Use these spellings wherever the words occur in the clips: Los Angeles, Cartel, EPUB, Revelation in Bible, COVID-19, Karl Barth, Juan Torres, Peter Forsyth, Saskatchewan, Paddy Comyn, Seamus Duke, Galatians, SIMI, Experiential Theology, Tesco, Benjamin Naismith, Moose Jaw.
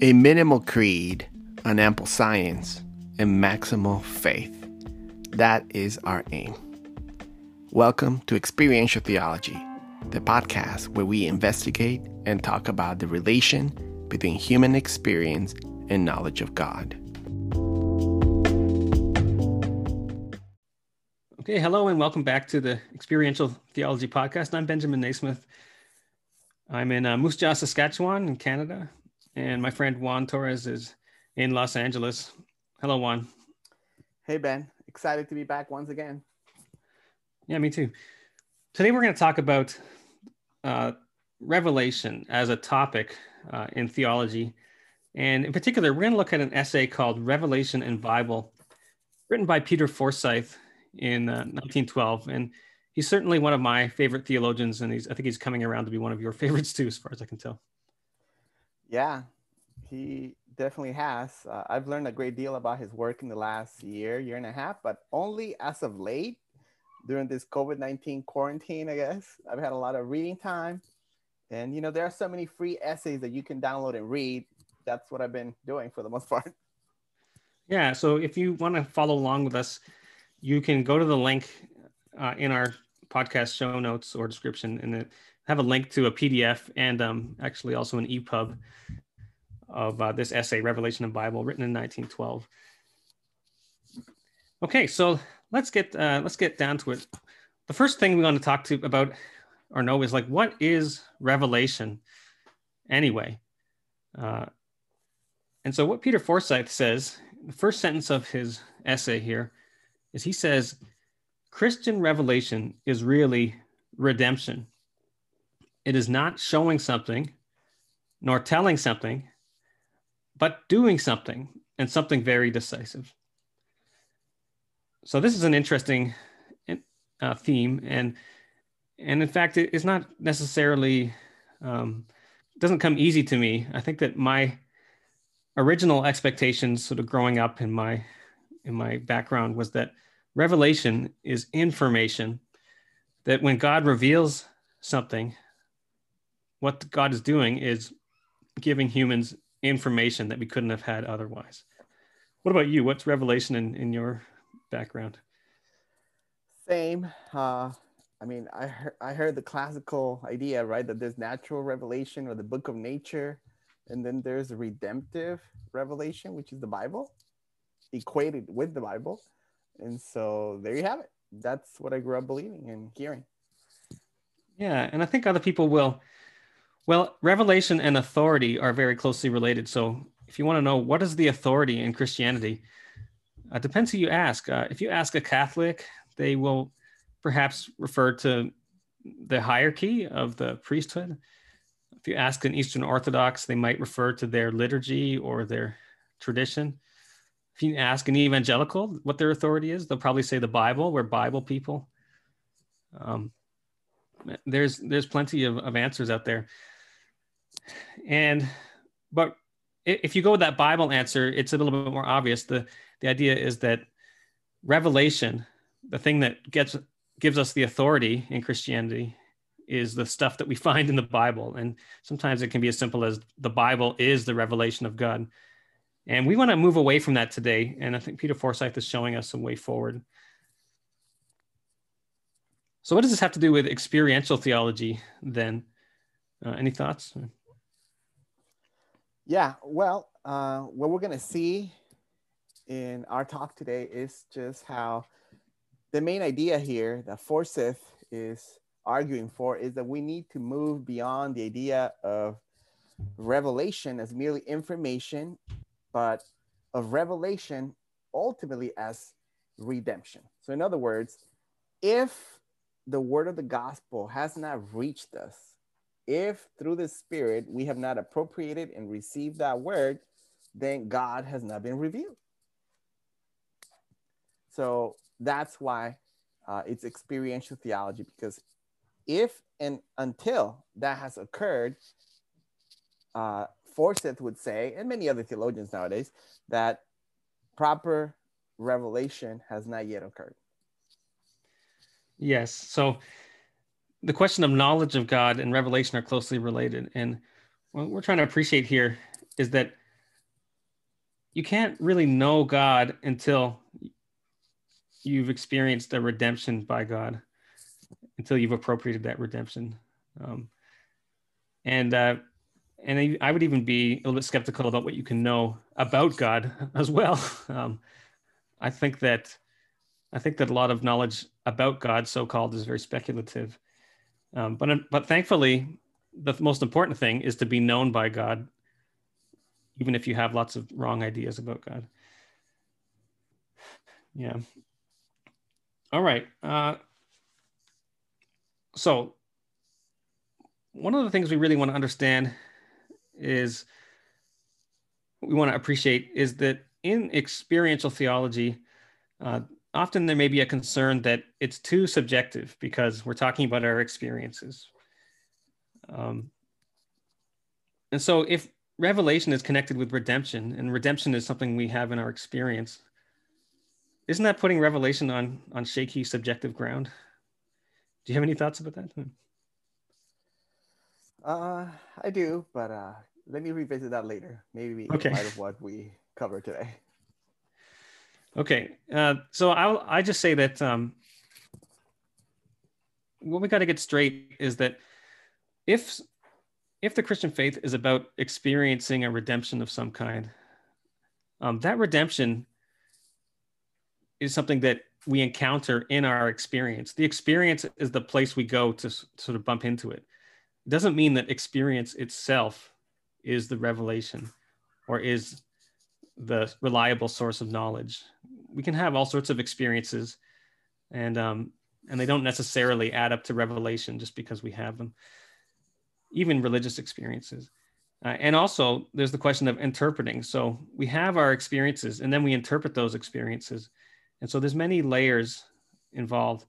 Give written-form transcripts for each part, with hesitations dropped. A minimal creed, an ample science, and maximal faith. That is our aim. Welcome to Experiential Theology, the podcast where we investigate and talk about the relation between human experience and knowledge of God. Okay, hello and welcome back to the Experiential Theology Podcast. I'm Benjamin Naismith. I'm in Moose Jaw, Saskatchewan in Canada, and my friend Juan Torres is in Los Angeles. Hello, Juan. Hey, Ben. Excited to be back once again. Yeah, me too. Today we're going to talk about Revelation as a topic in theology. And in particular, we're going to look at an essay called Revelation in Bible, written by Peter Forsyth in 1912. And he's certainly one of my favorite theologians, and I think he's coming around to be one of your favorites too, as far as I can tell. Yeah, he definitely has. I've learned a great deal about his work in the last year and a half, but only as of late during this COVID-19 quarantine, I guess. I've had a lot of reading time, and you know, there are so many free essays that you can download and read. That's what I've been doing for the most part. Yeah, so if you want to follow along with us, you can go to the link in our podcast show notes or description, and have a link to a PDF and actually also an EPUB of this essay, Revelation in Bible, written in 1912. Okay, so let's get down to it. The first thing we want to know is like, what is Revelation anyway? And so what Peter Forsyth says, the first sentence of his essay here is he says, Christian revelation is really redemption. It is not showing something, nor telling something, but doing something, and something very decisive. So this is an interesting theme, and in fact, it's not necessarily, doesn't come easy to me. I think that my original expectations, sort of growing up in my background, was that revelation is information, that when God reveals something, what God is doing is giving humans information that we couldn't have had otherwise. What about you? What's revelation in your background? Same. I mean, I heard the classical idea, right, that there's natural revelation or the book of nature, and then there's redemptive revelation, which is the Bible, equated with the Bible. And so there you have it. That's what I grew up believing and hearing. Yeah, and I think other people will. Well, revelation and authority are very closely related. So if you want to know what is the authority in Christianity, it depends who you ask. If you ask a Catholic, they will perhaps refer to the hierarchy of the priesthood. If you ask an Eastern Orthodox, they might refer to their liturgy or their tradition. If you ask an evangelical what their authority is, they'll probably say the Bible. We're Bible people. There's plenty of answers out there. But if you go with that Bible answer, it's a little bit more obvious. The idea is that revelation, the thing that gives us the authority in Christianity, is the stuff that we find in the Bible. And sometimes it can be as simple as the Bible is the revelation of God. And we want to move away from that today. And I think Peter Forsyth is showing us a way forward. So what does this have to do with experiential theology then? Any thoughts? Yeah, well, what we're going to see in our talk today is just how the main idea here that Forsyth is arguing for is that we need to move beyond the idea of revelation as merely information, but of revelation ultimately as redemption. So in other words, if the word of the gospel has not reached us, if through the Spirit we have not appropriated and received that word, then God has not been revealed. So that's why it's experiential theology, because if and until that has occurred, Forsyth would say, and many other theologians nowadays, that proper revelation has not yet occurred. Yes. So the question of knowledge of God and revelation are closely related. And what we're trying to appreciate here is that you can't really know God until you've experienced the redemption by God, until you've appropriated that redemption. And I would even be a little bit skeptical about what you can know about God as well. I think that a lot of knowledge about God, so-called, is very speculative. But thankfully, the most important thing is to be known by God, even if you have lots of wrong ideas about God. Yeah. All right. So one of the things we really want to understand is, we want to appreciate, is that in experiential theology, often there may be a concern that it's too subjective because we're talking about our experiences. And so if revelation is connected with redemption, and redemption is something we have in our experience, isn't that putting revelation on shaky, subjective ground? Do you have any thoughts about that? I do, but let me revisit that later. Maybe okay. In light of what we covered today. Okay, so I just say that what we got to get straight is that if the Christian faith is about experiencing a redemption of some kind, that redemption is something that we encounter in our experience. The experience is the place we go to sort of bump into it. It doesn't mean that experience itself is the revelation or is the reliable source of knowledge. We can have all sorts of experiences, and they don't necessarily add up to revelation just because we have them, even religious experiences. And also there's the question of interpreting. So we have our experiences and then we interpret those experiences. And so there's many layers involved.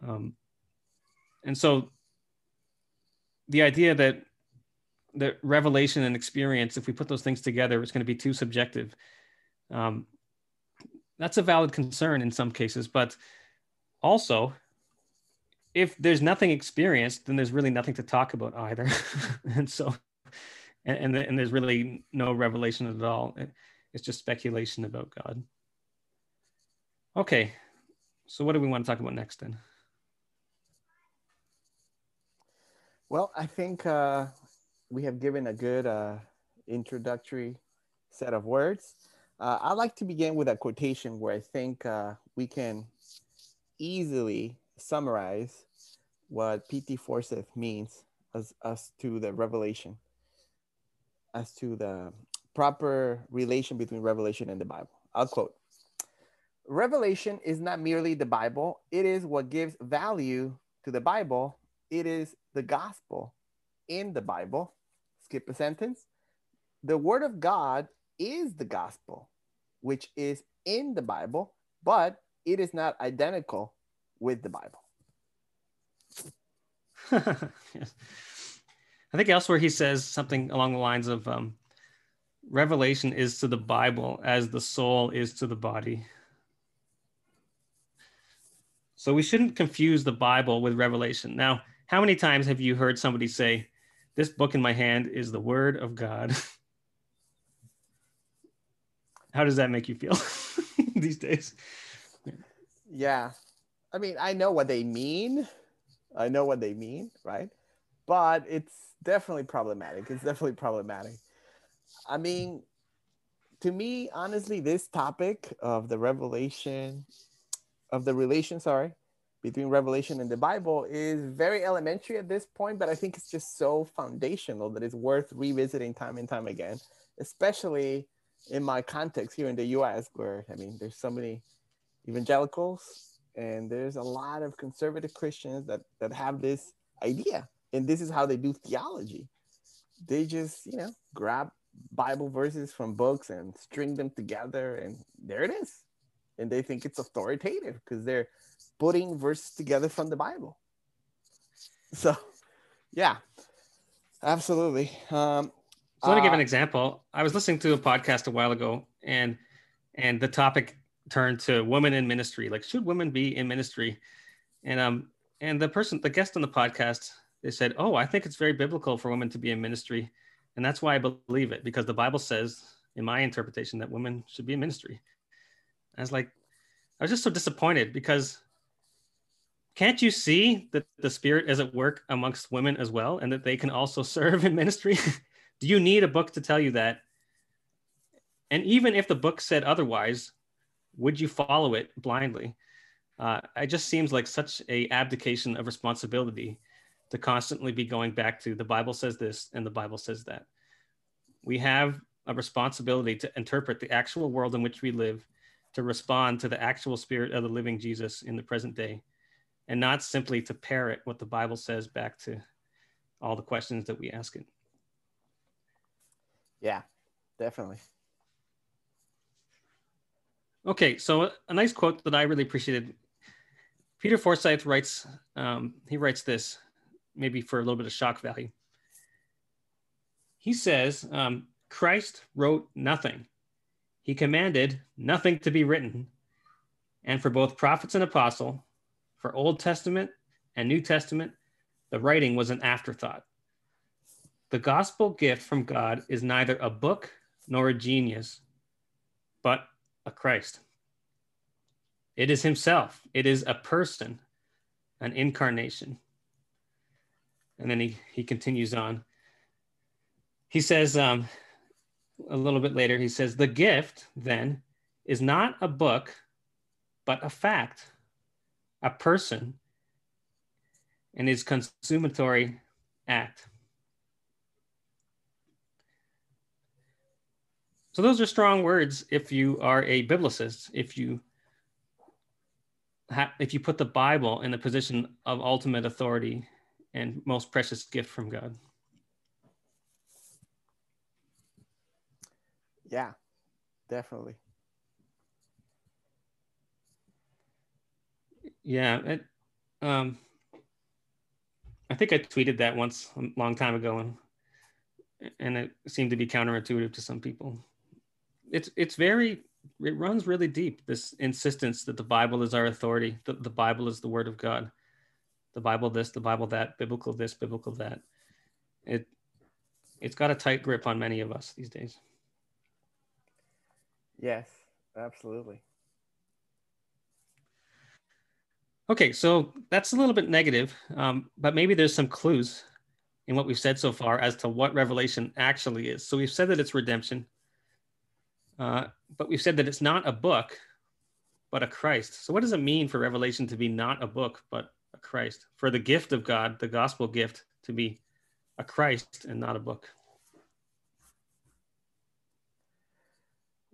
And so the idea that revelation and experience, if we put those things together, it's going to be too subjective. That's a valid concern in some cases, but also if there's nothing experienced, then there's really nothing to talk about either. and there's really no revelation at all. It's just speculation about God. Okay, so what do we want to talk about next then? Well, I think we have given a good introductory set of words. I'd like to begin with a quotation where I think we can easily summarize what P.T. Forsyth means as to the revelation, as to the proper relation between revelation and the Bible. I'll quote, "Revelation is not merely the Bible. It is what gives value to the Bible. It is the gospel in the Bible." Skip a sentence. "The word of God is the gospel, which is in the Bible, but it is not identical with the Bible." Yes. I think elsewhere he says something along the lines of revelation is to the Bible as the soul is to the body. So we shouldn't confuse the Bible with revelation. Now, how many times have you heard somebody say, "This book in my hand is the word of God"? How does that make you feel these days? Yeah. I mean, I know what they mean. I know what they mean, right? But it's definitely problematic. It's definitely problematic. I mean, to me, honestly, this topic of the revelation, of the relation, sorry, between revelation and the Bible is very elementary at this point, but I think it's just so foundational that it's worth revisiting time and time again, especially in my context here in the US, where, I mean, there's so many evangelicals and there's a lot of conservative Christians that have this idea, and this is how they do theology. They just, grab Bible verses from books and string them together, and there it is. And they think it's authoritative because they're putting verses together from the Bible. So, yeah, absolutely. So I want to give an example. I was listening to a podcast a while ago, and the topic turned to women in ministry. Like, should women be in ministry? And the guest on the podcast, they said, "Oh, I think it's very biblical for women to be in ministry. And that's why I believe it, because the Bible says in my interpretation, that women should be in ministry. I was like, I was just so disappointed, because can't you see that the Spirit is at work amongst women as well, and that they can also serve in ministry? Do you need a book to tell you that? And even if the book said otherwise, would you follow it blindly? It just seems like such an abdication of responsibility to constantly be going back to the Bible says this and the Bible says that. We have a responsibility to interpret the actual world in which we live, to respond to the actual Spirit of the living Jesus in the present day, and not simply to parrot what the Bible says back to all the questions that we ask it. Yeah, definitely. Okay, so a nice quote that I really appreciated. Peter Forsyth writes, he writes this, maybe for a little bit of shock value. He says, Christ wrote nothing. He commanded nothing to be written. And for both prophets and apostles, for Old Testament and New Testament, the writing was an afterthought. The gospel gift from God is neither a book nor a genius, but a Christ. It is himself. It is a person, an incarnation. And then he continues on. He says, a little bit later, he says, the gift then is not a book, but a fact, a person, and his consummatory act. So those are strong words if you are a biblicist, if you put the Bible in the position of ultimate authority and most precious gift from God. Yeah, definitely. Yeah, I think I tweeted that once a long time ago, and it seemed to be counterintuitive to some people. It runs really deep, this insistence that the Bible is our authority, that the Bible is the word of God, the Bible this, the Bible that, biblical this, biblical that. It's got a tight grip on many of us these days. Yes, absolutely. Okay, so that's a little bit negative, but maybe there's some clues in what we've said so far as to what Revelation actually is. So we've said that it's redemption. But we've said that it's not a book, but a Christ. So what does it mean for Revelation to be not a book, but a Christ? For the gift of God, the gospel gift, to be a Christ and not a book?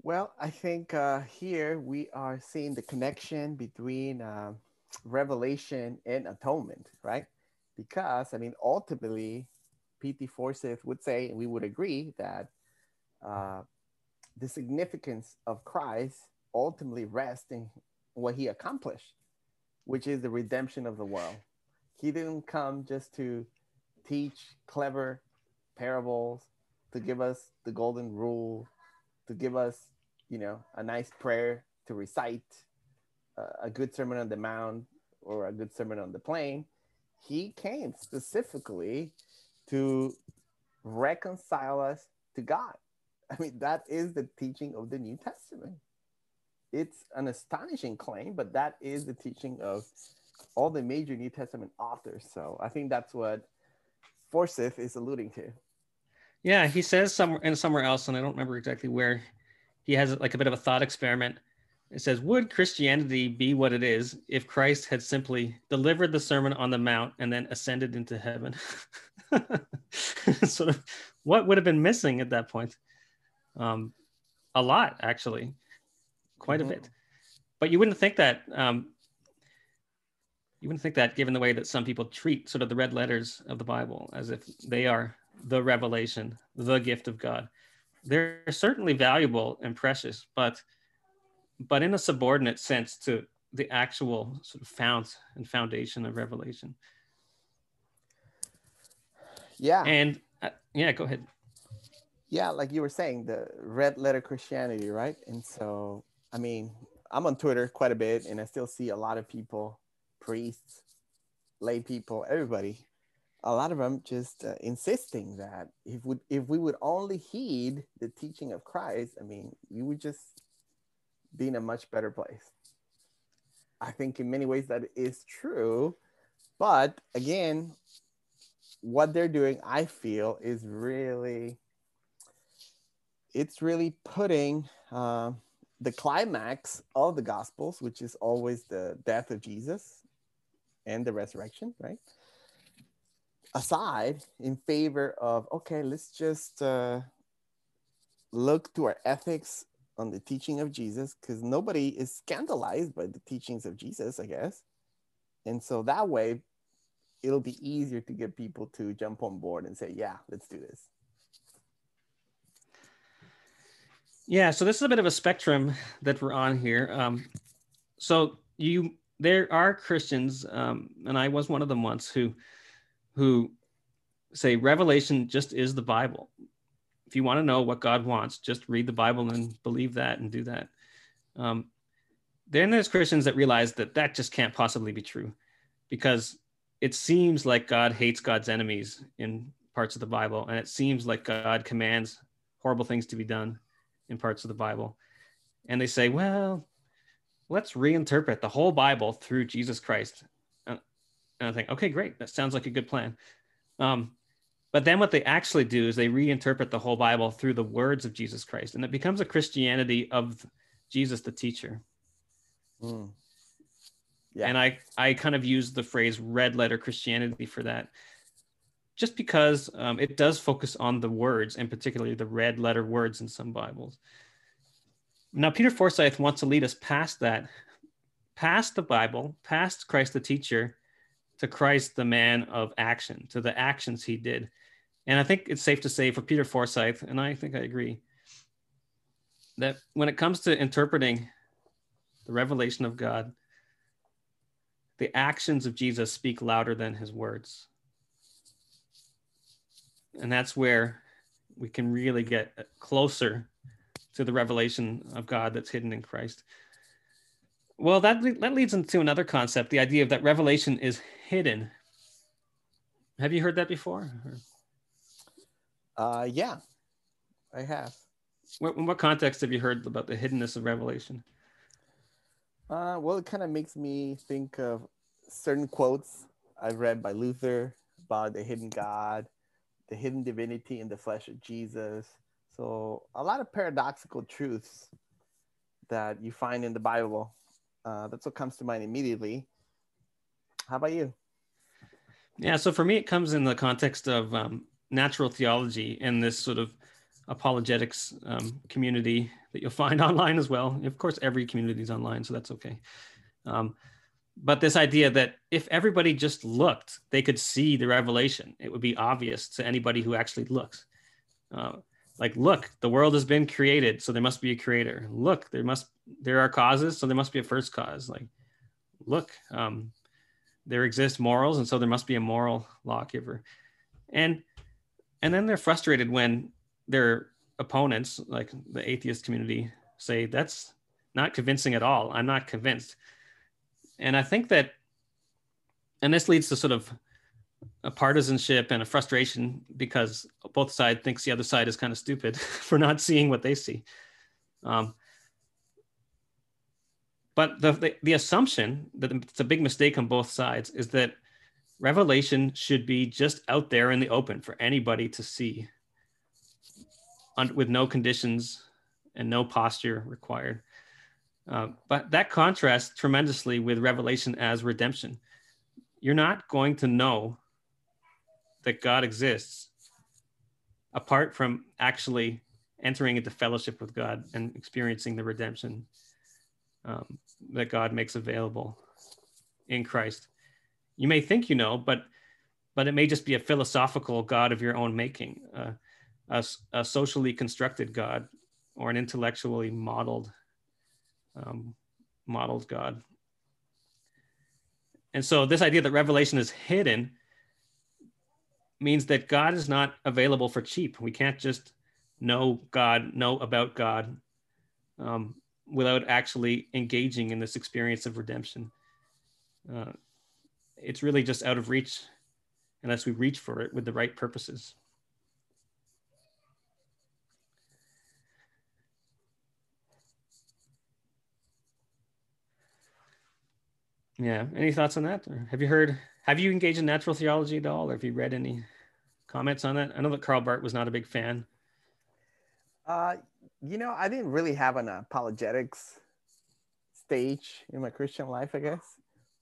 Well, I think here we are seeing the connection between Revelation and atonement, right? Because, I mean, ultimately, P.T. Forsyth would say, and we would agree, that the significance of Christ ultimately rests in what he accomplished, which is the redemption of the world. He didn't come just to teach clever parables, to give us the golden rule, to give us, you know, a nice prayer to recite, a good sermon on the mount or a good sermon on the plain. He came specifically to reconcile us to God. I mean, that is the teaching of the New Testament. It's an astonishing claim, but that is the teaching of all the major New Testament authors. So I think that's what Forsyth is alluding to. Yeah, he says somewhere else, and I don't remember exactly where, he has like a bit of a thought experiment. It says, would Christianity be what it is if Christ had simply delivered the Sermon on the Mount and then ascended into heaven? Sort of, what would have been missing at that point? A lot, actually, quite a bit. But you wouldn't think that. You wouldn't think that, given the way that some people treat sort of the red letters of the Bible, as if they are the revelation, the gift of God. They're certainly valuable and precious, but in a subordinate sense to the actual sort of fount and foundation of Revelation. Yeah. And yeah, go ahead. Yeah, like you were saying, the red letter Christianity, right? And so, I mean, I'm on Twitter quite a bit, and I still see a lot of people, priests, lay people, everybody, a lot of them just insisting that if we would only heed the teaching of Christ, I mean, we would just be in a much better place. I think in many ways that is true, but again, what they're doing, I feel, is really putting the climax of the Gospels, which is always the death of Jesus and the resurrection, right, aside in favor of, okay, let's just look to our ethics on the teaching of Jesus, because nobody is scandalized by the teachings of Jesus, I guess. And so that way, it'll be easier to get people to jump on board and say, yeah, let's do this. Yeah, so this is a bit of a spectrum that we're on here. There are Christians, and I was one of them once, who say Revelation just is the Bible. If you want to know what God wants, just read the Bible and believe that and do that. Then there's Christians that realize that just can't possibly be true, because it seems like God hates God's enemies in parts of the Bible, and it seems like God commands horrible things to be done in parts of the Bible. And they say, well, let's reinterpret the whole Bible through Jesus Christ. And I think, okay, great. That sounds like a good plan. But then what they actually do is they reinterpret the whole Bible through the words of Jesus Christ. And it becomes a Christianity of Jesus, the teacher. Mm. Yeah. And I kind of use the phrase red letter Christianity for that, just because it does focus on the words, and particularly the red letter words in some Bibles. Now, Peter Forsyth wants to lead us past that, past the Bible, past Christ the teacher, to Christ the man of action, to the actions he did. And I think it's safe to say for Peter Forsyth, and I think I agree, that when it comes to interpreting the revelation of God, the actions of Jesus speak louder than his words. And that's where we can really get closer to the revelation of God that's hidden in Christ. Well, that leads into another concept, the idea of that revelation is hidden. Have you heard that before? Yeah, I have. In what context have you heard about the hiddenness of revelation? Well, it kind of makes me think of certain quotes I've read by Luther about the hidden God, the hidden divinity in the flesh of Jesus. So a lot of paradoxical truths that you find in the Bible. That's what comes to mind immediately. How about you? Yeah, so for me, it comes in the context of natural theology and this sort of apologetics community that you'll find online as well. Of course, every community is online, so that's okay. But this idea that if everybody just looked, they could see the revelation. It would be obvious to anybody who actually looks. Like, look, the world has been created, so there must be a creator. Look, there are causes, so there must be a first cause. Like, look, there exist morals, and so there must be a moral lawgiver. And then they're frustrated when their opponents, like the atheist community, say, that's not convincing at all. I'm not convinced. And I think that, and this leads to sort of a partisanship and a frustration, because both sides thinks the other side is kind of stupid for not seeing what they see. But the assumption that it's a big mistake on both sides is that revelation should be just out there in the open for anybody to see, with no conditions and no posture required. But that contrasts tremendously with revelation as redemption. You're not going to know that God exists apart from actually entering into fellowship with God and experiencing the redemption that God makes available in Christ. You may think you know, but it may just be a philosophical God of your own making, a socially constructed God, or an intellectually modeled God. And so this idea that revelation is hidden means that God is not available for cheap. We can't just know about God without actually engaging in this experience of redemption. It's really just out of reach unless we reach for it with the right purposes. Yeah, any thoughts on that? Or have you engaged in natural theology at all? Or have you read any comments on that? I know that Karl Barth was not a big fan. You know, I didn't really have an apologetics stage in my Christian life, I guess.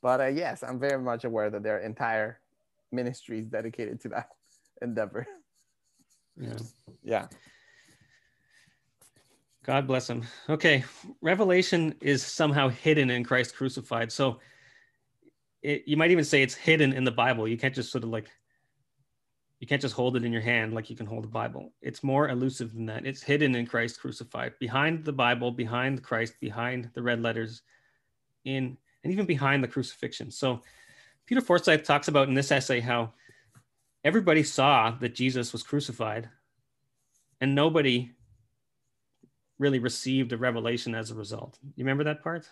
But yes, I'm very much aware that there are entire ministries dedicated to that endeavor. Yeah. Yeah. God bless him. Okay, Revelation is somehow hidden in Christ crucified. So you might even say it's hidden in the Bible. You can't just you can't just hold it in your hand like you can hold a Bible. It's more elusive than that. It's hidden in Christ crucified, behind the Bible, behind Christ, behind the red letters, and even behind the crucifixion. So Peter Forsyth talks about in this essay how everybody saw that Jesus was crucified and nobody really received a revelation as a result. You remember that part?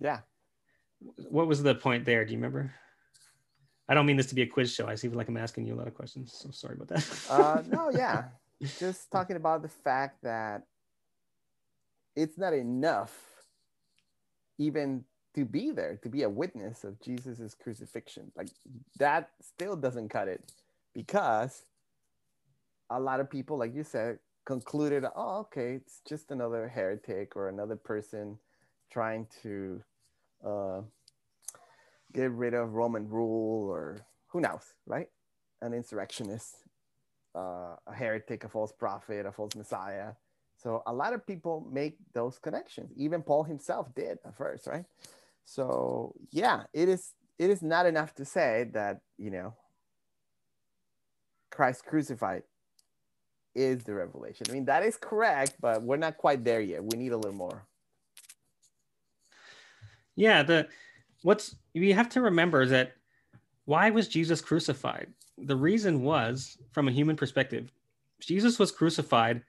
Yeah. What was the point there? Do you remember? I don't mean this to be a quiz show. I seem like I'm asking you a lot of questions. So sorry about that. No, yeah. Just talking about the fact that it's not enough even to be there, to be a witness of Jesus's crucifixion. Like that still doesn't cut it, because a lot of people, like you said, concluded, oh, okay, it's just another heretic or another person trying to get rid of Roman rule, or who knows, right? An insurrectionist, a heretic, a false prophet, a false messiah. So a lot of people make those connections. Even Paul himself did at first, right? So yeah, it is not enough to say that, you know, Christ crucified is the revelation. I mean, that is correct, but we're not quite there yet. We need a little more. Yeah, we have to remember that why was Jesus crucified? The reason was, from a human perspective, Jesus was crucified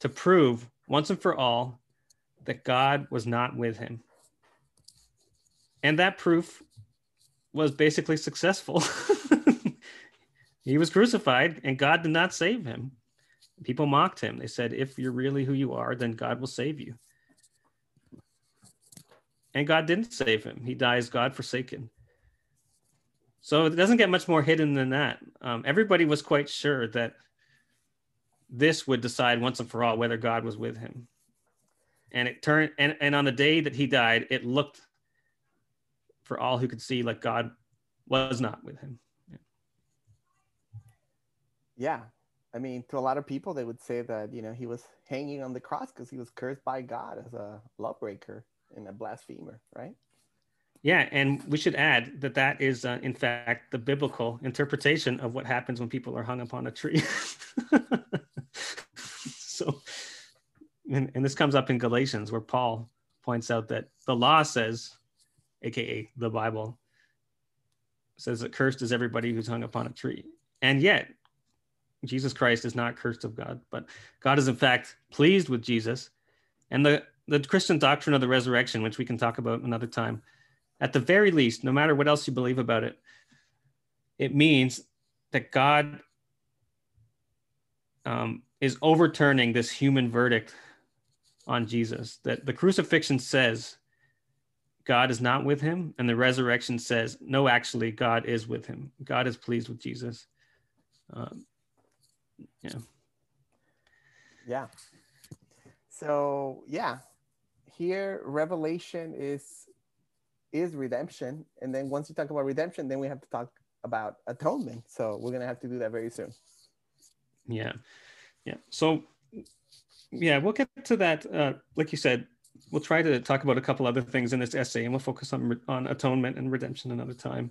to prove once and for all that God was not with him. And that proof was basically successful. He was crucified and God did not save him. People mocked him. They said, if you're really who you are, then God will save you. And God didn't save him. He dies God-forsaken. So it doesn't get much more hidden than that. Everybody was quite sure that this would decide once and for all whether God was with him. And it turned, and on the day that he died, it looked for all who could see like God was not with him. Yeah. I mean, to a lot of people, they would say that, you know, he was hanging on the cross because he was cursed by God as a lawbreaker and a blasphemer, right? Yeah, and we should add that that is, in fact, the biblical interpretation of what happens when people are hung upon a tree. So, and this comes up in Galatians, where Paul points out that the law says, aka the Bible, says that cursed is everybody who's hung upon a tree. And yet, Jesus Christ is not cursed of God, but God is in fact pleased with Jesus. And the Christian doctrine of the resurrection, which we can talk about another time, at the very least, no matter what else you believe about it, it means that God is overturning this human verdict on Jesus, that the crucifixion says God is not with him, and the resurrection says, no, actually, God is with him. God is pleased with Jesus. Yeah. So yeah, here Revelation is redemption, and then once you talk about redemption, then we have to talk about atonement. So we're gonna have to do that very soon. Yeah. So yeah, we'll get to that. Like you said, we'll try to talk about a couple other things in this essay, and we'll focus on atonement and redemption another time.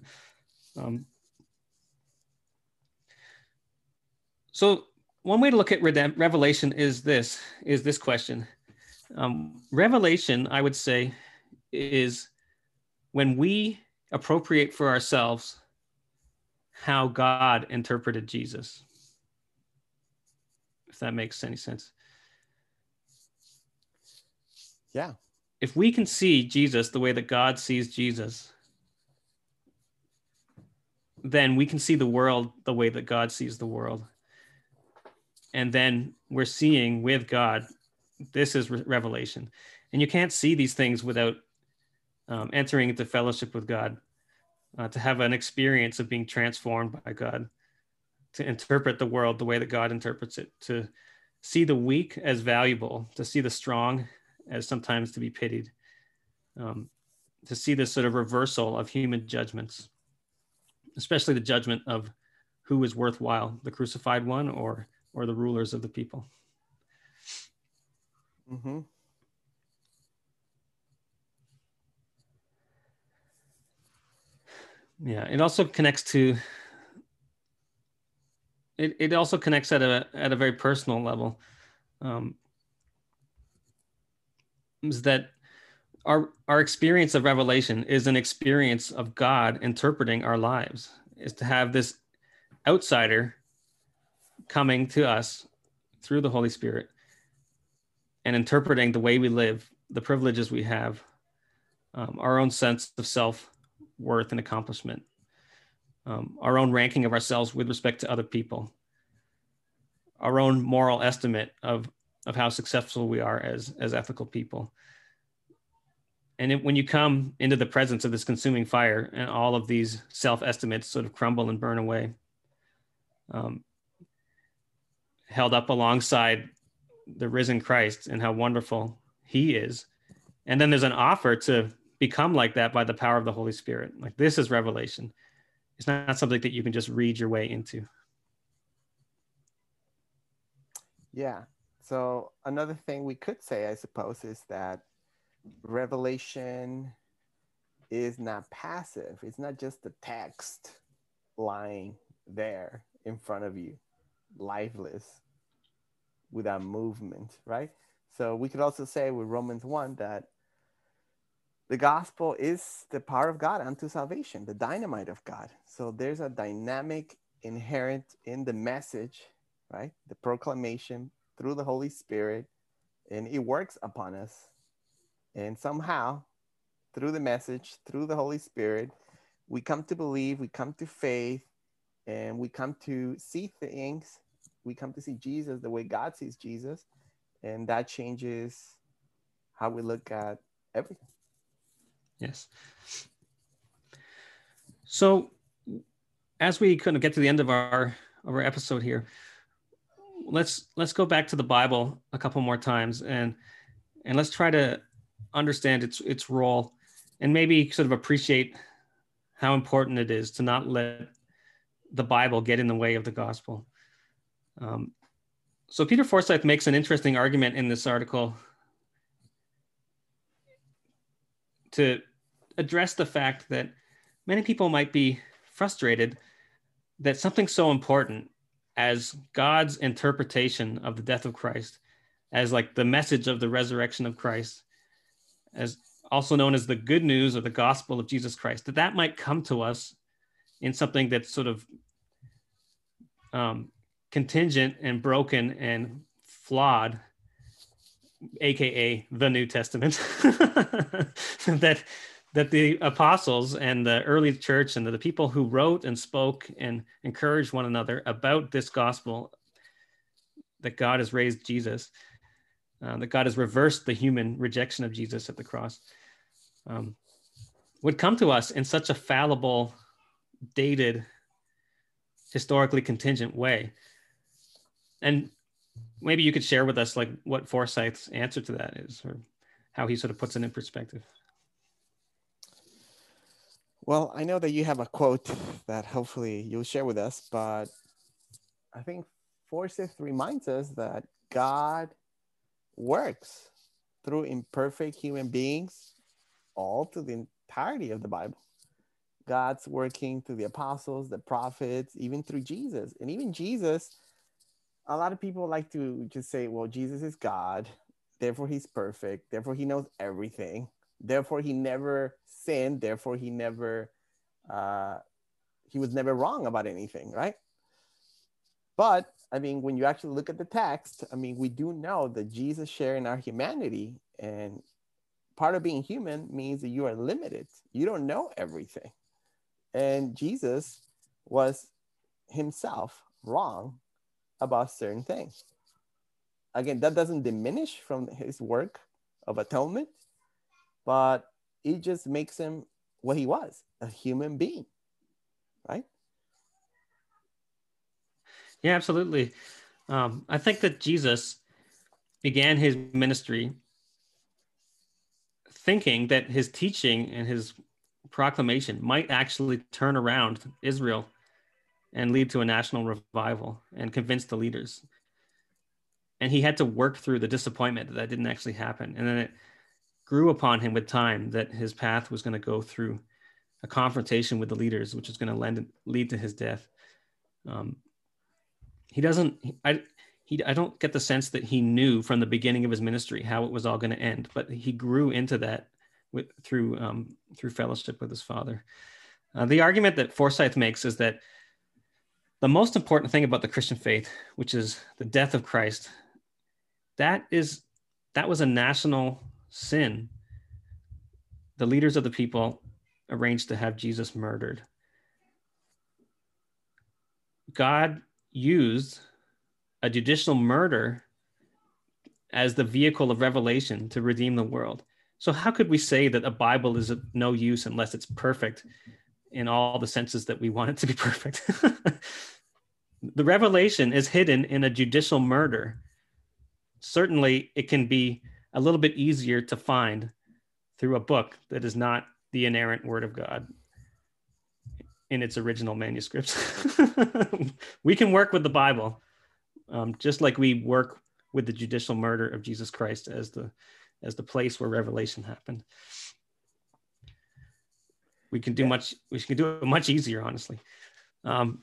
So one way to look at Revelation is this question. Revelation, I would say, is when we appropriate for ourselves how God interpreted Jesus, if that makes any sense. Yeah. If we can see Jesus the way that God sees Jesus, then we can see the world the way that God sees the world. And then we're seeing with God. This is revelation. And you can't see these things without entering into fellowship with God, to have an experience of being transformed by God, to interpret the world the way that God interprets it, to see the weak as valuable, to see the strong as sometimes to be pitied, to see this sort of reversal of human judgments, especially the judgment of who is worthwhile, the crucified one or the rulers of the people. Mm-hmm. Yeah, it also connects to, it also connects at a very personal level, is that our experience of revelation is an experience of God interpreting our lives, is to have this outsider coming to us through the Holy Spirit and interpreting the way we live, the privileges we have, our own sense of self-worth and accomplishment, our own ranking of ourselves with respect to other people, our own moral estimate of how successful we are as ethical people. And when you come into the presence of this consuming fire and all of these self-estimates sort of crumble and burn away, held up alongside the risen Christ and how wonderful he is. And then there's an offer to become like that by the power of the Holy Spirit. Like, this is revelation. It's not something that you can just read your way into. Yeah. So another thing we could say, I suppose, is that revelation is not passive. It's not just the text lying there in front of you, lifeless, without movement, right? So we could also say with Romans 1 that the gospel is the power of God unto salvation, the dynamite of God. So there's a dynamic inherent in the message, right? The proclamation through the Holy Spirit, and it works upon us. And somehow, through the message, through the Holy Spirit, we come to believe, we come to faith, and we come to see things. We come to see Jesus the way God sees Jesus, and that changes how we look at everything. Yes. So as we kind of get to the end of our episode here, let's go back to the Bible a couple more times and let's try to understand its role and maybe sort of appreciate how important it is to not let the Bible get in the way of the gospel. So Peter Forsyth makes an interesting argument in this article to address the fact that many people might be frustrated that something so important as God's interpretation of the death of Christ, as like the message of the resurrection of Christ, as also known as the good news or the gospel of Jesus Christ, that might come to us in something that's sort of contingent and broken and flawed, aka the New Testament, that the apostles and the early church and the people who wrote and spoke and encouraged one another about this gospel, that God has raised Jesus, that God has reversed the human rejection of Jesus at the cross, would come to us in such a fallible, dated, historically contingent way. And maybe you could share with us like what Forsyth's answer to that is, or how he sort of puts it in perspective. Well, I know that you have a quote that hopefully you'll share with us, but I think Forsyth reminds us that God works through imperfect human beings all through the entirety of the Bible. God's working through the apostles, the prophets, even through Jesus. And even Jesus, a lot of people like to just say, well, Jesus is God, therefore he's perfect, therefore he knows everything, therefore he never sinned, therefore he never, he was never wrong about anything, right? But, I mean, when you actually look at the text, I mean, we do know that Jesus shared in our humanity, and part of being human means that you are limited. You don't know everything. And Jesus was himself wrong about certain things. Again, that doesn't diminish from his work of atonement, but it just makes him what he was, a human being, right? Yeah, absolutely. I think that Jesus began his ministry thinking that his teaching and his proclamation might actually turn around Israel and lead to a national revival and convince the leaders. And he had to work through the disappointment that, that didn't actually happen. And then it grew upon him with time that his path was going to go through a confrontation with the leaders, which is going to lead to his death. I don't get the sense that he knew from the beginning of his ministry how it was all going to end, but he grew into that through fellowship with his Father. The argument that Forsyth makes is that the most important thing about the Christian faith, which is the death of Christ, that was a national sin. The leaders of the people arranged to have Jesus murdered. God used a judicial murder as the vehicle of revelation to redeem the world. So how could we say that a Bible is of no use unless it's perfect in all the senses that we want it to be perfect? The revelation is hidden in a judicial murder. Certainly, it can be a little bit easier to find through a book that is not the inerrant word of God in its original manuscripts. We can work with the Bible, just like we work with the judicial murder of Jesus Christ as the place where revelation happened. We can do it much easier, honestly. And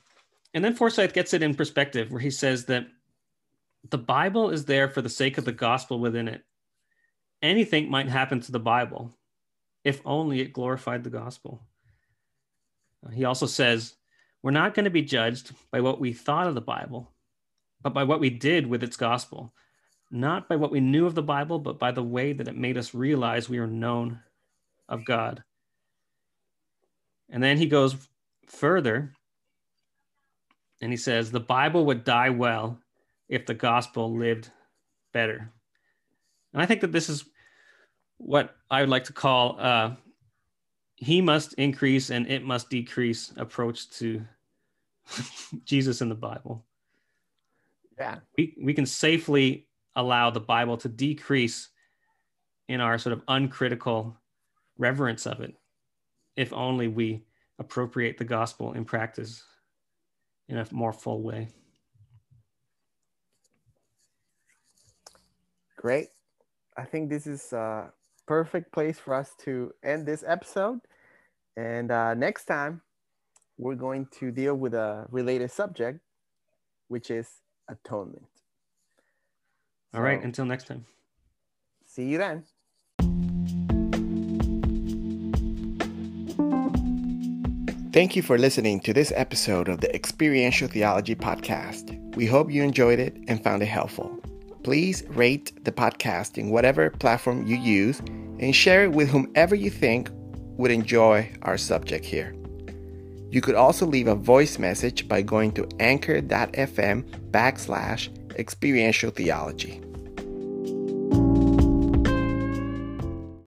then Forsyth gets it in perspective, where he says that the Bible is there for the sake of the gospel within it. Anything might happen to the Bible if only it glorified the gospel. He also says, we're not going to be judged by what we thought of the Bible, but by what we did with its gospel, not by what we knew of the Bible, but by the way that it made us realize we are known of God. And then he goes further and he says, the Bible would die well if the gospel lived better. And I think that this is what I would like to call he must increase and it must decrease approach to Jesus and the Bible. Yeah, we can safely allow the Bible to decrease in our sort of uncritical reverence of it, if only we appropriate the gospel in practice in a more full way. Great. I think this is a perfect place for us to end this episode. And next time, we're going to deal with a related subject, which is atonement. All right, until next time. See you then. Thank you for listening to this episode of the Experiential Theology Podcast. We hope you enjoyed it and found it helpful. Please rate the podcast in whatever platform you use and share it with whomever you think would enjoy our subject here. You could also leave a voice message by going to anchor.fm/experiential theology.